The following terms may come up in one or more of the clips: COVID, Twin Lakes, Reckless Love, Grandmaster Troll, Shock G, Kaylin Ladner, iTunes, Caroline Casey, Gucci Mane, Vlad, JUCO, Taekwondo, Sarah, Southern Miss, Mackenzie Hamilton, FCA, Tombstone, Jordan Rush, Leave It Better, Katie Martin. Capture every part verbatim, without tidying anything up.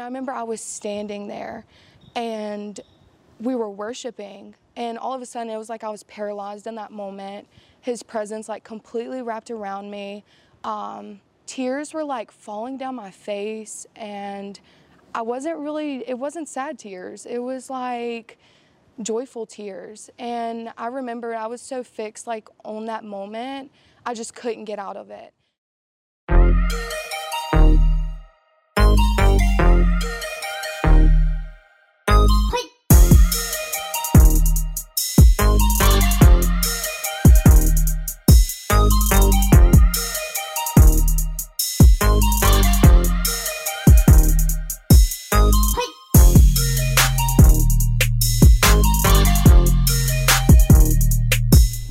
And I remember I was standing there and we were worshiping, and all of a sudden it was like I was paralyzed in that moment. His presence like completely wrapped around me. Um, tears were like falling down my face, and I wasn't really, it wasn't sad tears. It was like joyful tears. And I remember I was so fixed like on that moment, I just couldn't get out of it.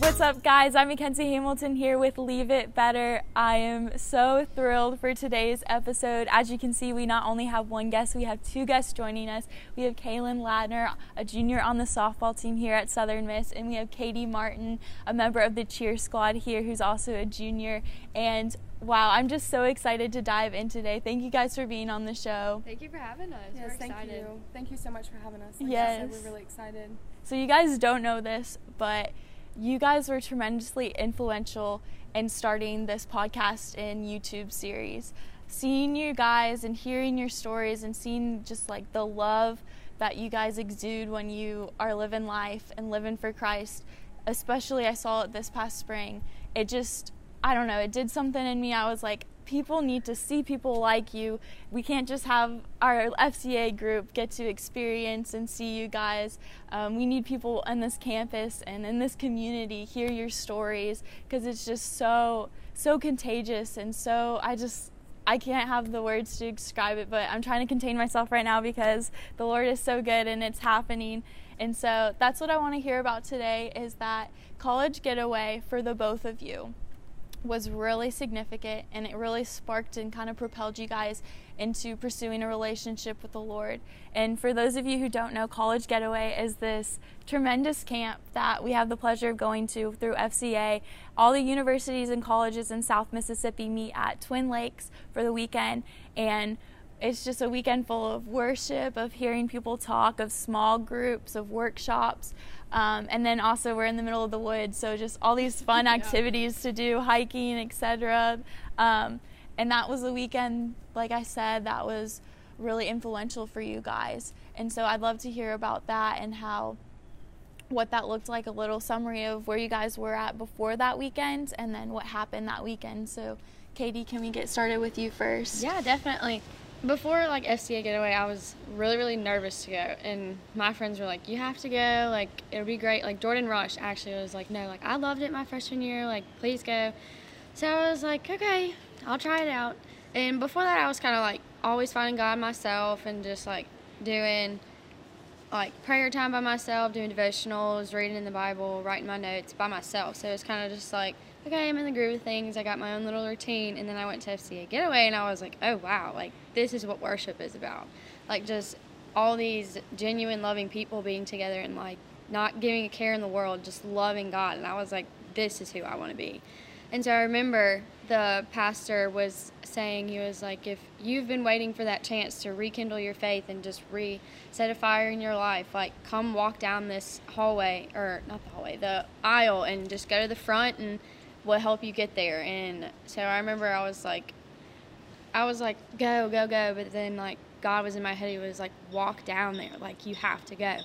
What's up, guys? I'm Mackenzie Hamilton here with Leave It Better. I am so thrilled for today's episode. As you can see, we not only have one guest, we have two guests joining us. We have Kaylin Ladner, a junior on the softball team here at Southern Miss, and we have Katie Martin, a member of the cheer squad here, who's also a junior. And wow, I'm just so excited to dive in today. Thank you guys for being on the show. Thank you for having us. Yes, We're thank excited. you. Thank you so much for having us. Like yes. I said, we're really excited. So you guys don't know this, but you guys were tremendously influential in starting this podcast and YouTube series. Seeing you guys and hearing your stories and seeing just like the love that you guys exude when you are living life and living for Christ, especially I saw it this past spring. It just, I don't know, it did something in me. I was like, people need to see people like you. We can't just have our F C A group get to experience and see you guys. Um, we need people on this campus and in this community hear your stories, because it's just so, so contagious. And so I just, I can't have the words to describe it, but I'm trying to contain myself right now because the Lord is so good and it's happening. And so that's what I want to hear about today, is that college getaway for the both of you was really significant, and it really sparked and kind of propelled you guys into pursuing a relationship with the Lord. And for those of you who don't know, College Getaway is this tremendous camp that we have the pleasure of going to through F C A. All the universities and colleges in South Mississippi meet at Twin Lakes for the weekend, and it's just a weekend full of worship, of hearing people talk, of small groups, of workshops. Um, and then also we're in the middle of the woods, so just all these fun yeah. activities to do, hiking, et cetera. Um, and that was the weekend, like I said, that was really influential for you guys. And so I'd love to hear about that and how, what that looked like, a little summary of where you guys were at before that weekend and then what happened that weekend. So Katie, can we get started with you first? Yeah, definitely. Before like F C A Getaway, I was really, really nervous to go, and my friends were like, you have to go, like, it'll be great. Like, Jordan Rush actually was like, no, like, I loved it my freshman year, like, please go. So I was like, okay, I'll try it out. And before that, I was kind of like always finding God myself and just like doing like prayer time by myself, doing devotionals, reading in the Bible, writing my notes by myself. So it's kind of just like, okay, I'm in the groove of things. I got my own little routine. And then I went to F C A Getaway, and I was like, oh, wow, like, this is what worship is about. Like, just all these genuine, loving people being together and, like, not giving a care in the world, just loving God. And I was like, this is who I want to be. And so I remember the pastor was saying, he was like, if you've been waiting for that chance to rekindle your faith and just reset a fire in your life, like, come walk down this hallway, or not the hallway, the aisle, and just go to the front and will help you get there. And so I remember I was like, I was like, go, go, go. But then like God was in my head. He was like, walk down there. Like, you have to go.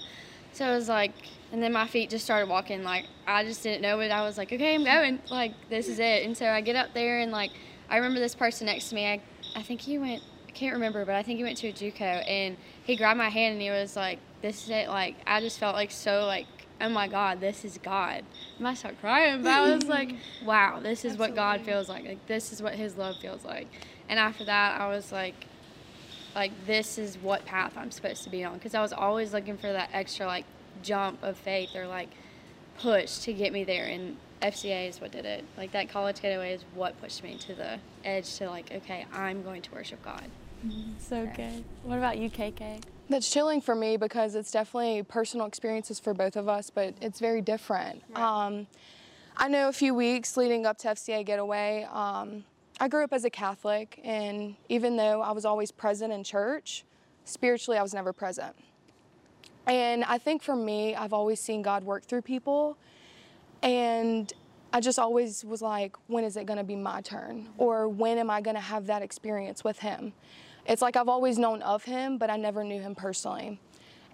So I was like, and then my feet just started walking. Like, I just didn't know it. I was like, okay, I'm going. Like, this is it. And so I get up there, and like, I remember this person next to me. I, I think he went, I can't remember, but I think he went to a JUCO, and he grabbed my hand and he was like, this is it. Like, I just felt like so like, oh my God, this is God. And I started crying, but I was like, wow, this is Absolutely. what God feels like. Like, this is what his love feels like. And after that, I was like, like, this is what path I'm supposed to be on. Because I was always looking for that extra, like, jump of faith or, like, push to get me there. And F C A is what did it. Like, that college getaway is what pushed me to the edge to, like, okay, I'm going to worship God. So good. What about you, K K? That's chilling for me because it's definitely personal experiences for both of us, but it's very different. Right. Um, I know a few weeks leading up to F C A Getaway, um, I grew up as a Catholic, and even though I was always present in church, spiritually I was never present. And I think for me, I've always seen God work through people, and I just always was like, when is it going to be my turn? Or when am I going to have that experience with him? It's like I've always known of him, but I never knew him personally.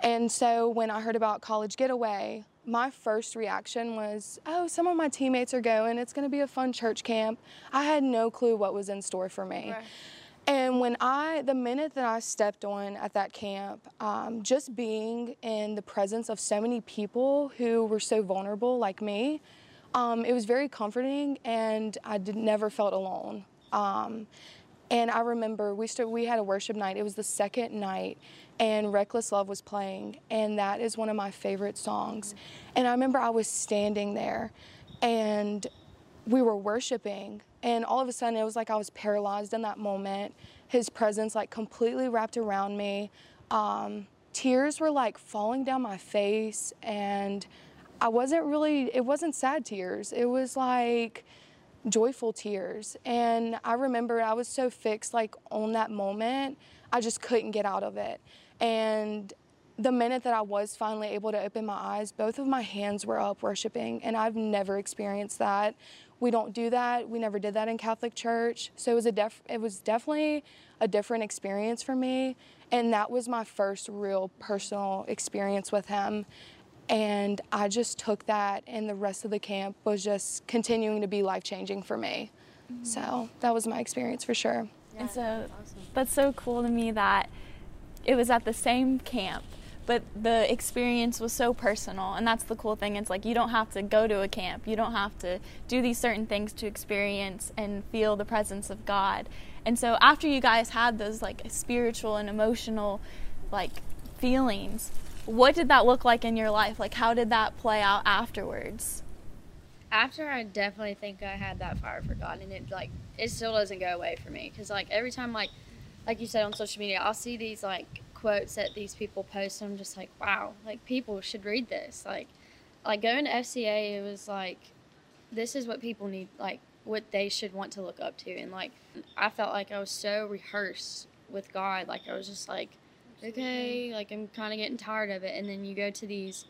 And so when I heard about College Getaway, my first reaction was, oh, some of my teammates are going. It's going to be a fun church camp. I had no clue what was in store for me. Right. And when I, the minute that I stepped on at that camp, um, just being in the presence of so many people who were so vulnerable like me, um, it was very comforting, and I did, never felt alone. Um, and I remember we, st we had a worship night. It was the second night, and Reckless Love was playing, and that is one of my favorite songs. And I remember I was standing there, and we were worshiping, and all of a sudden it was like I was paralyzed in that moment. His presence like completely wrapped around me. Um, tears were like falling down my face, and I wasn't really, it wasn't sad tears. It was like joyful tears. And I remember I was so fixed like on that moment, I just couldn't get out of it. And the minute that I was finally able to open my eyes, both of my hands were up worshiping, and I've never experienced that. We don't do that. We never did that in Catholic church. So it was, a def it was definitely a different experience for me. And that was my first real personal experience with him. And I just took that, and the rest of the camp was just continuing to be life-changing for me. Mm-hmm. So that was my experience for sure. Yeah, and so that's, awesome. That's so cool to me that it was at the same camp, but the experience was so personal, and that's the cool thing. It's like you don't have to go to a camp. You don't have to do these certain things to experience and feel the presence of God. And so after you guys had those like spiritual and emotional like feelings, what did that look like in your life? Like how did that play out afterwards? After, I definitely think I had that fire for God, and it like it still doesn't go away for me, because like every time like like you said on social media, I'll see these like quotes that these people post, and I'm just like, wow, like people should read this. Like like going to F C A, it was like, this is what people need, like what they should want to look up to. And like I felt like I was so rehearsed with God. Like I was just like, okay, like I'm kind of getting tired of it. And then you go to these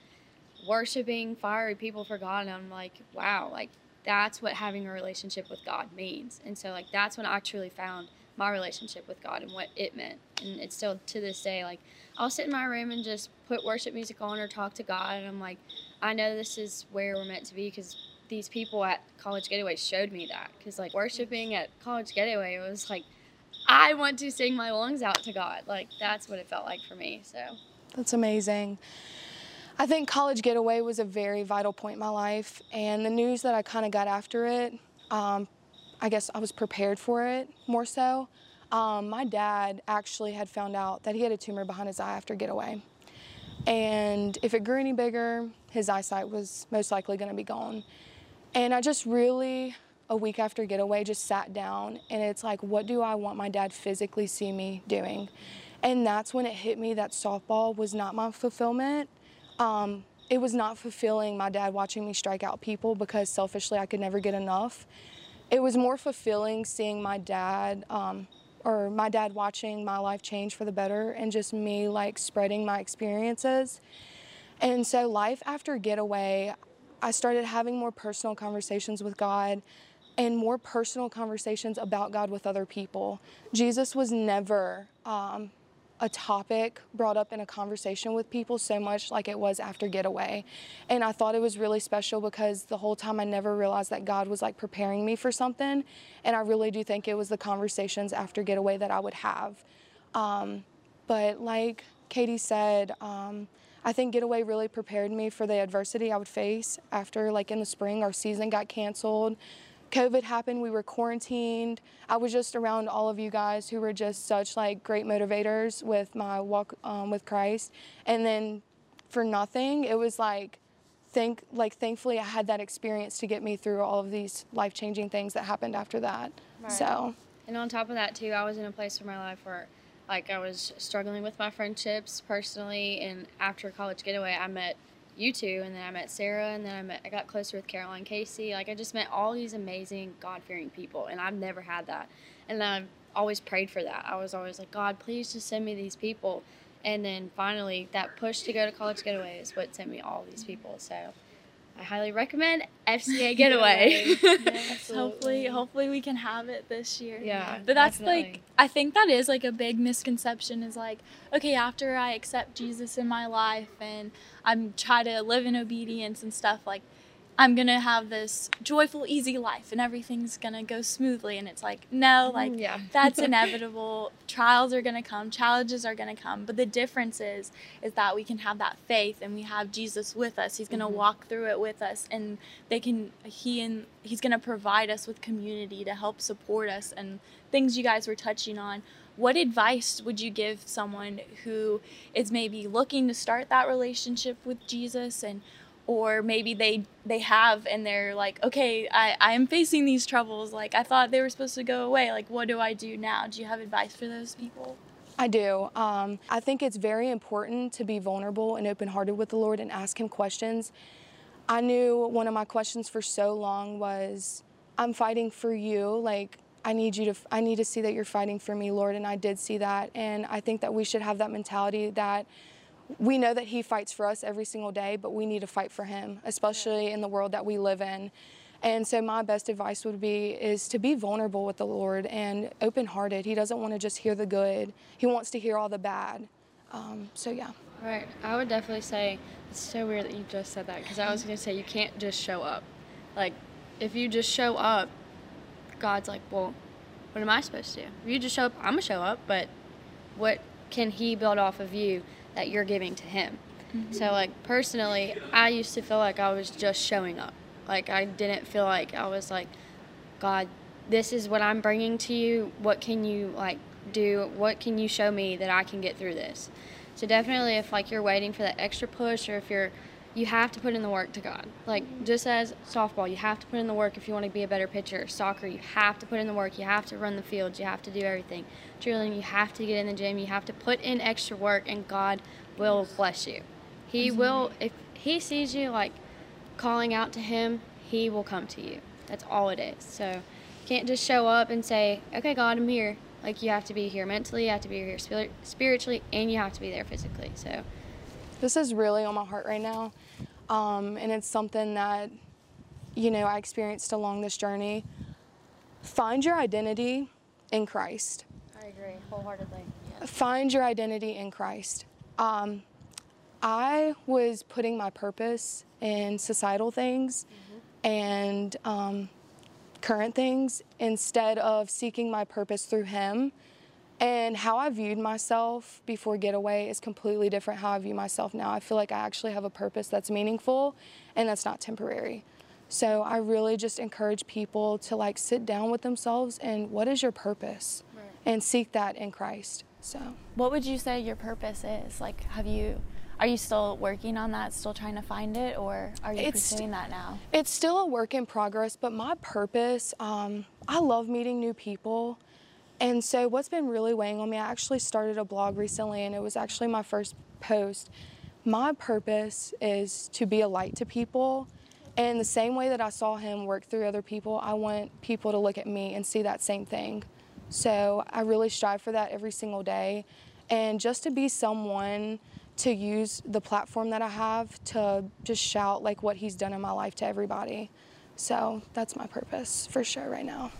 worshiping fiery people for God, and I'm like, wow, like that's what having a relationship with God means. And so like that's when I truly found my relationship with God and what it meant. And it's still to this day, like I'll sit in my room and just put worship music on or talk to God, and I'm like, I know this is where we're meant to be, because these people at College Getaway showed me that. Because like worshiping at College Getaway, it was like, I want to sing my lungs out to God. Like that's what it felt like for me. So that's amazing. I think College Getaway was a very vital point in my life, and the news that I kind of got after it, um, I guess I was prepared for it more so. Um, my dad actually had found out that he had a tumor behind his eye after Getaway. And if it grew any bigger, his eyesight was most likely gonna be gone. And I just really, a week after Getaway, just sat down, and it's like, what do I want my dad physically see me doing? And that's when it hit me that softball was not my fulfillment. Um, it was not fulfilling my dad watching me strike out people, because selfishly I could never get enough. It was more fulfilling seeing my dad, um, or my dad watching my life change for the better, and just me like spreading my experiences. And so life after Getaway, I started having more personal conversations with God, and more personal conversations about God with other people. Jesus was never um, a topic brought up in a conversation with people so much like it was after Getaway. And I thought it was really special, because the whole time I never realized that God was like preparing me for something. And I really do think it was the conversations after Getaway that I would have. Um, but like Katie said, um, I think Getaway really prepared me for the adversity I would face after, like in the spring, our season got canceled. COVID happened, we were quarantined. I was just around all of you guys who were just such like great motivators with my walk um, with Christ. And then for nothing, it was like, thank, like thankfully I had that experience to get me through all of these life-changing things that happened after that, right. So. And on top of that too, I was in a place in my life where like I was struggling with my friendships personally, and after College Getaway, I met you two, and then I met Sarah, and then I met, I got closer with Caroline Casey. Like I just met all these amazing God-fearing people, and I've never had that. And I've always prayed for that. I was always like, God, please just send me these people. And then finally, that push to go to college getaway is what sent me all these people. So I highly recommend F C A getaway. Yeah, yes, hopefully, hopefully we can have it this year. Yeah, but that's definitely. Like, I think that is like a big misconception is like, okay, after I accept Jesus in my life and I'm try to live in obedience and stuff, like I'm gonna have this joyful, easy life and everything's gonna go smoothly. And it's like, no, like yeah. that's inevitable. Trials are gonna come, challenges are gonna come. But the difference is, is that we can have that faith and we have Jesus with us. He's gonna mm-hmm. walk through it with us, and they can, he and he's gonna provide us with community to help support us and things you guys were touching on. What advice would you give someone who is maybe looking to start that relationship with Jesus, and or maybe they they have and they're like, okay, I, I am facing these troubles. Like, I thought they were supposed to go away. Like, what do I do now? Do you have advice for those people? I do. Um, I think it's very important to be vulnerable and open-hearted with the Lord and ask Him questions. I knew one of my questions for so long was, I'm fighting for you. Like, I need you to, I need to see that you're fighting for me, Lord. And I did see that. And I think that we should have that mentality that we know that He fights for us every single day, but we need to fight for Him, especially yeah. in the world that we live in. And so my best advice would be is to be vulnerable with the Lord and open-hearted. He doesn't want to just hear the good. He wants to hear all the bad. Um, so, yeah. All right. I would definitely say it's so weird that you just said that, because I was going to say you can't just show up. Like, if you just show up, God's like, well, what am I supposed to do? If you just show up, I'm going to show up, but what can He build off of you that you're giving to Him? Mm-hmm. So, like, personally, I used to feel like I was just showing up. Like, I didn't feel like I was like, God, this is what I'm bringing to you. What can you, like, do? What can you show me that I can get through this? So definitely, if, like, you're waiting for that extra push, or if you're, you have to put in the work to God. Like, just as softball, you have to put in the work if you want to be a better pitcher. Soccer, you have to put in the work. You have to run the field. You have to do everything. Drilling, you have to get in the gym. You have to put in extra work, and God will bless you. He will, if He sees you, like, calling out to Him, He will come to you. That's all it is. So you can't just show up and say, okay, God, I'm here. Like, you have to be here mentally. You have to be here spir- spiritually, and you have to be there physically. So this is really on my heart right now, um, and it's something that, you know, I experienced along this journey. Find your identity in Christ. I agree wholeheartedly. Yeah. Find your identity in Christ. Um, I was putting my purpose in societal things mm-hmm. and um, current things instead of seeking my purpose through Him. And how I viewed myself before Getaway is completely different how I view myself now. I feel like I actually have a purpose that's meaningful and that's not temporary. So I really just encourage people to, like, sit down with themselves and what is your purpose? Right. And seek that in Christ. So what would you say your purpose is? Like, have you, are you still working on that, still trying to find it, or are you it's, pursuing that now? It's still a work in progress, but my purpose, um, I love meeting new people. And so what's been really weighing on me, I actually started a blog recently, and it was actually my first post. My purpose is to be a light to people. And the same way that I saw Him work through other people, I want people to look at me and see that same thing. So I really strive for that every single day. And just to be someone to use the platform that I have to just shout, like, what He's done in my life to everybody. So that's my purpose for sure right now.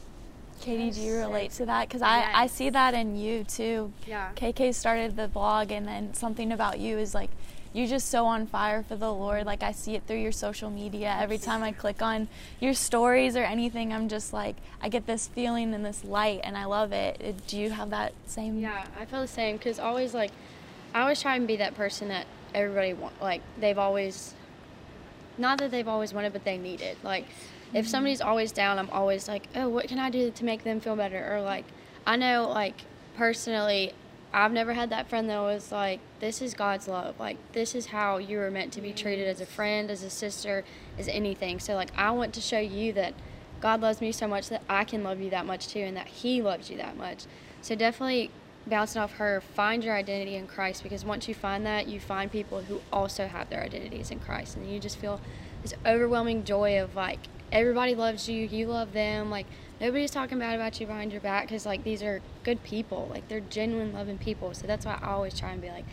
Katie, do you relate to that? Because I, yes. I see that in you, too. Yeah. K K started the blog, and then something about you is, like, you're just so on fire for the Lord. Like, I see it through your social media. Every time I click on your stories or anything, I'm just like, I get this feeling and this light, and I love it. Do you have that same? Yeah, I feel the same, because always, like, I always try and be that person that everybody wants. Like, they've always, not that they've always wanted, but they needed. Like, if somebody's always down, I'm always like, oh, what can I do to make them feel better? Or, like, I know, like, personally, I've never had that friend that was like, this is God's love. Like, this is how you were meant to be treated as a friend, as a sister, as anything. So, like, I want to show you that God loves me so much that I can love you that much, too, and that He loves you that much. So definitely bouncing off her, find your identity in Christ, because once you find that, you find people who also have their identities in Christ. And you just feel this overwhelming joy of, like, everybody loves you, you love them, like, nobody's talking bad about you behind your back, because like these are good people, like they're genuine loving people. So that's why I always try and be like,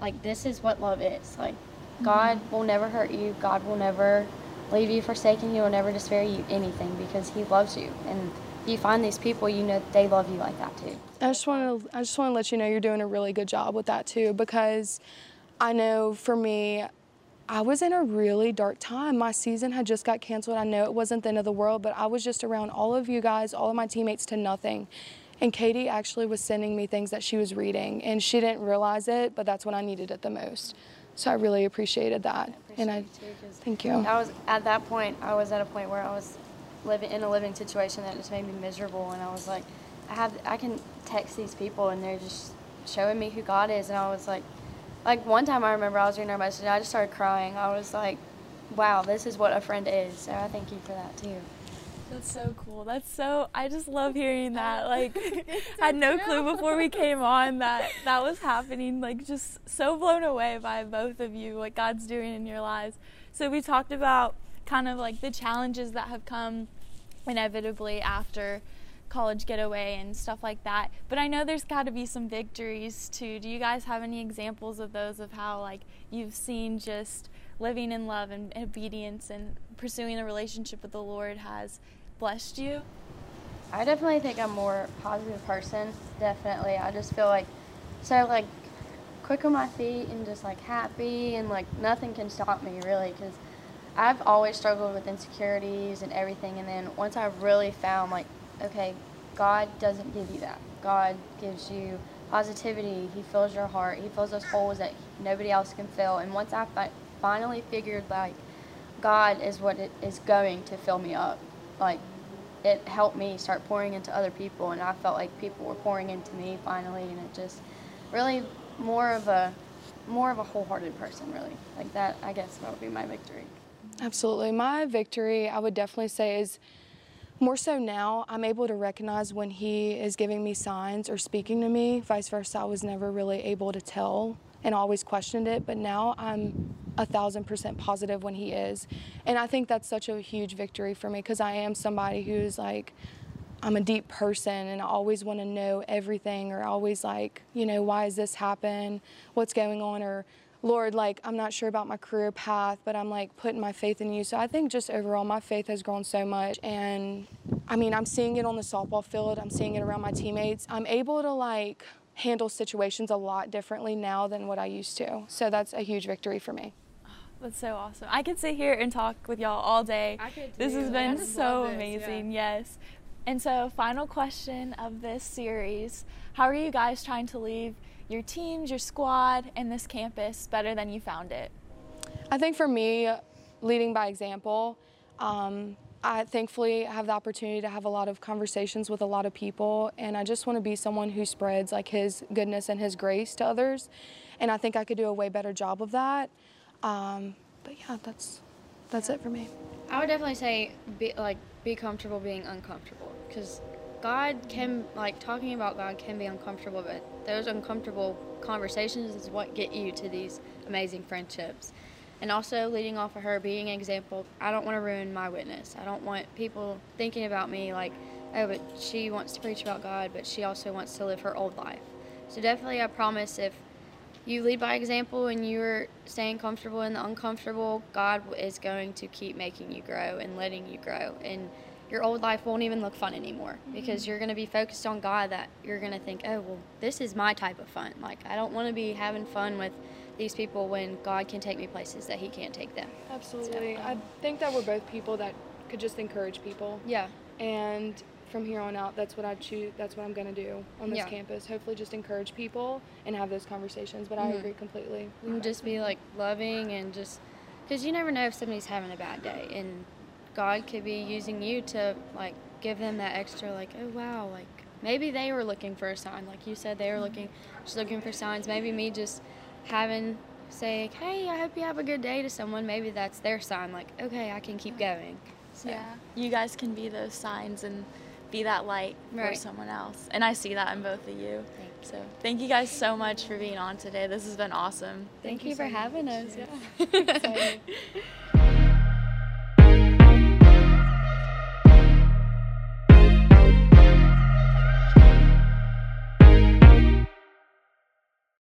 like this is what love is. Like mm-hmm. God will never hurt you. God will never leave you, forsaken you, will never despair you anything, because He loves you. And if you find these people, you know they love you like that too. I just want to I just want to let you know you're doing a really good job with that too, because I know for me, I was in a really dark time. My season had just got canceled. I know it wasn't the end of the world, but I was just around all of you guys, all of my teammates, to nothing. And Katie actually was sending me things that she was reading, and she didn't realize it, but that's when I needed it the most. So I really appreciated that. I appreciate and I you too, thank you. I was at that point, I was at a point where I was living in a living situation that just made me miserable, and I was like, I have I can text these people and they're just showing me who God is. And I was like, like one time I remember I was reading our message and I just started crying. I was like, wow, this is what a friend is. So I thank you for that too. That's so cool. That's so, I just love hearing that. Like, I had no clue before we came on that that was happening. Like, just so blown away by both of you, what God's doing in your lives. So we talked about kind of like the challenges that have come inevitably after college getaway and stuff like that. But I know there's got to be some victories too. Do you guys have any examples of those, of how like you've seen just living in love and obedience and pursuing a relationship with the Lord has blessed you? I definitely think I'm a more positive person, definitely. I just feel like so like quick on my feet and just like happy, and like nothing can stop me really, because I've always struggled with insecurities and everything. And then once I really found like, okay, God doesn't give you that. God gives you positivity. He fills your heart. He fills those holes that nobody else can fill. And once I fi finally figured like God is what it is going to fill me up, like it helped me start pouring into other people, and I felt like people were pouring into me finally, and it just really more of a more of a wholehearted person really. Like that, I guess that would be my victory. Absolutely. My victory, I would definitely say, is more so now I'm able to recognize when He is giving me signs or speaking to me. Vice versa, I was never really able to tell and always questioned it, but now I'm a thousand percent positive when He is. And I think that's such a huge victory for me, because I am somebody who's like, I'm a deep person and I always want to know everything, or always like, you know, why has this happened? What's going on? Or Lord, like, I'm not sure about my career path, but I'm like putting my faith in You. So I think just overall my faith has grown so much. And I mean, I'm seeing it on the softball field. I'm seeing it around my teammates. I'm able to like handle situations a lot differently now than what I used to. So that's a huge victory for me. That's so awesome. I could sit here and talk with y'all all day. I could this has been so amazing, yeah. Yes. And so final question of this series, how are you guys trying to leave your teams, your squad, and this campus better than you found it? I think for me, leading by example. Um, I thankfully have the opportunity to have a lot of conversations with a lot of people, and I just want to be someone who spreads like His goodness and His grace to others, and I think I could do a way better job of that. Um, but yeah, that's that's it for me. I would definitely say be, like be comfortable being uncomfortable, because God can, like, talking about God can be uncomfortable, but those uncomfortable conversations is what get you to these amazing friendships. And also leading off of her, being an example, I don't want to ruin my witness. I don't want people thinking about me like, oh, but she wants to preach about God, but she also wants to live her old life. So definitely I promise if you lead by example and you're staying comfortable in the uncomfortable, God is going to keep making you grow and letting you grow. And your old life won't even look fun anymore, because you're going to be focused on God, that you're going to think, oh, well, this is my type of fun. Like, I don't want to be having fun with these people when God can take me places that He can't take them. Absolutely. So, um, I think that we're both people that could just encourage people. Yeah. And from here on out, that's what I choose. That's what I'm going to do on this yeah. campus. Hopefully just encourage people and have those conversations. But mm-hmm. I agree completely. And just be, like, loving and just, because you never know if somebody's having a bad day, and God could be using you to, like, give them that extra, like, oh, wow, like, maybe they were looking for a sign. Like you said, they were looking, just looking for signs. Maybe me just having, say, hey, I hope you have a good day to someone. Maybe that's their sign. Like, okay, I can keep going. So. Yeah. You guys can be those signs and be that light right. for someone else. And I see that in both of you. Thank you. So thank you guys so much for being on today. This has been awesome. Thank, thank you, you so for much. having us. Yeah.